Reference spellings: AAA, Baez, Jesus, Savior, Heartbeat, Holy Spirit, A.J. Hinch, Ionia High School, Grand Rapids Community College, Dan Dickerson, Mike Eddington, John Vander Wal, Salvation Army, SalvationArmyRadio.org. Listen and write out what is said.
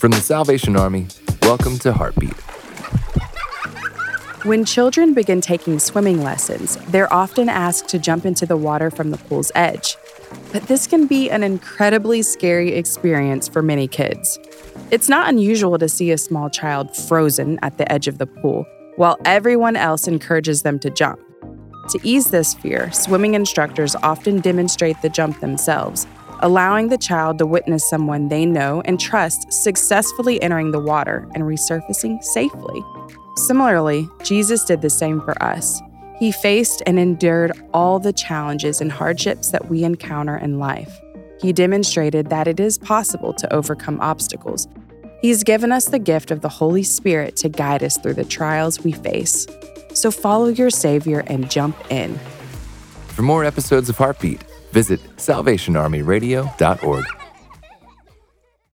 From the Salvation Army, welcome to Heartbeat. When children begin taking swimming lessons, they're often asked to jump into the water from the pool's edge. But this can be an incredibly scary experience for many kids. It's not unusual to see a small child frozen at the edge of the pool, while everyone else encourages them to jump. To ease this fear, swimming instructors often demonstrate the jump themselves, allowing the child to witness someone they know and trust successfully entering the water and resurfacing safely. Similarly, Jesus did the same for us. He faced and endured all the challenges and hardships that we encounter in life. He demonstrated that it is possible to overcome obstacles. He's given us the gift of the Holy Spirit to guide us through the trials we face. So follow your Savior and jump in. For more episodes of Heartbeat, visit SalvationArmyRadio.org.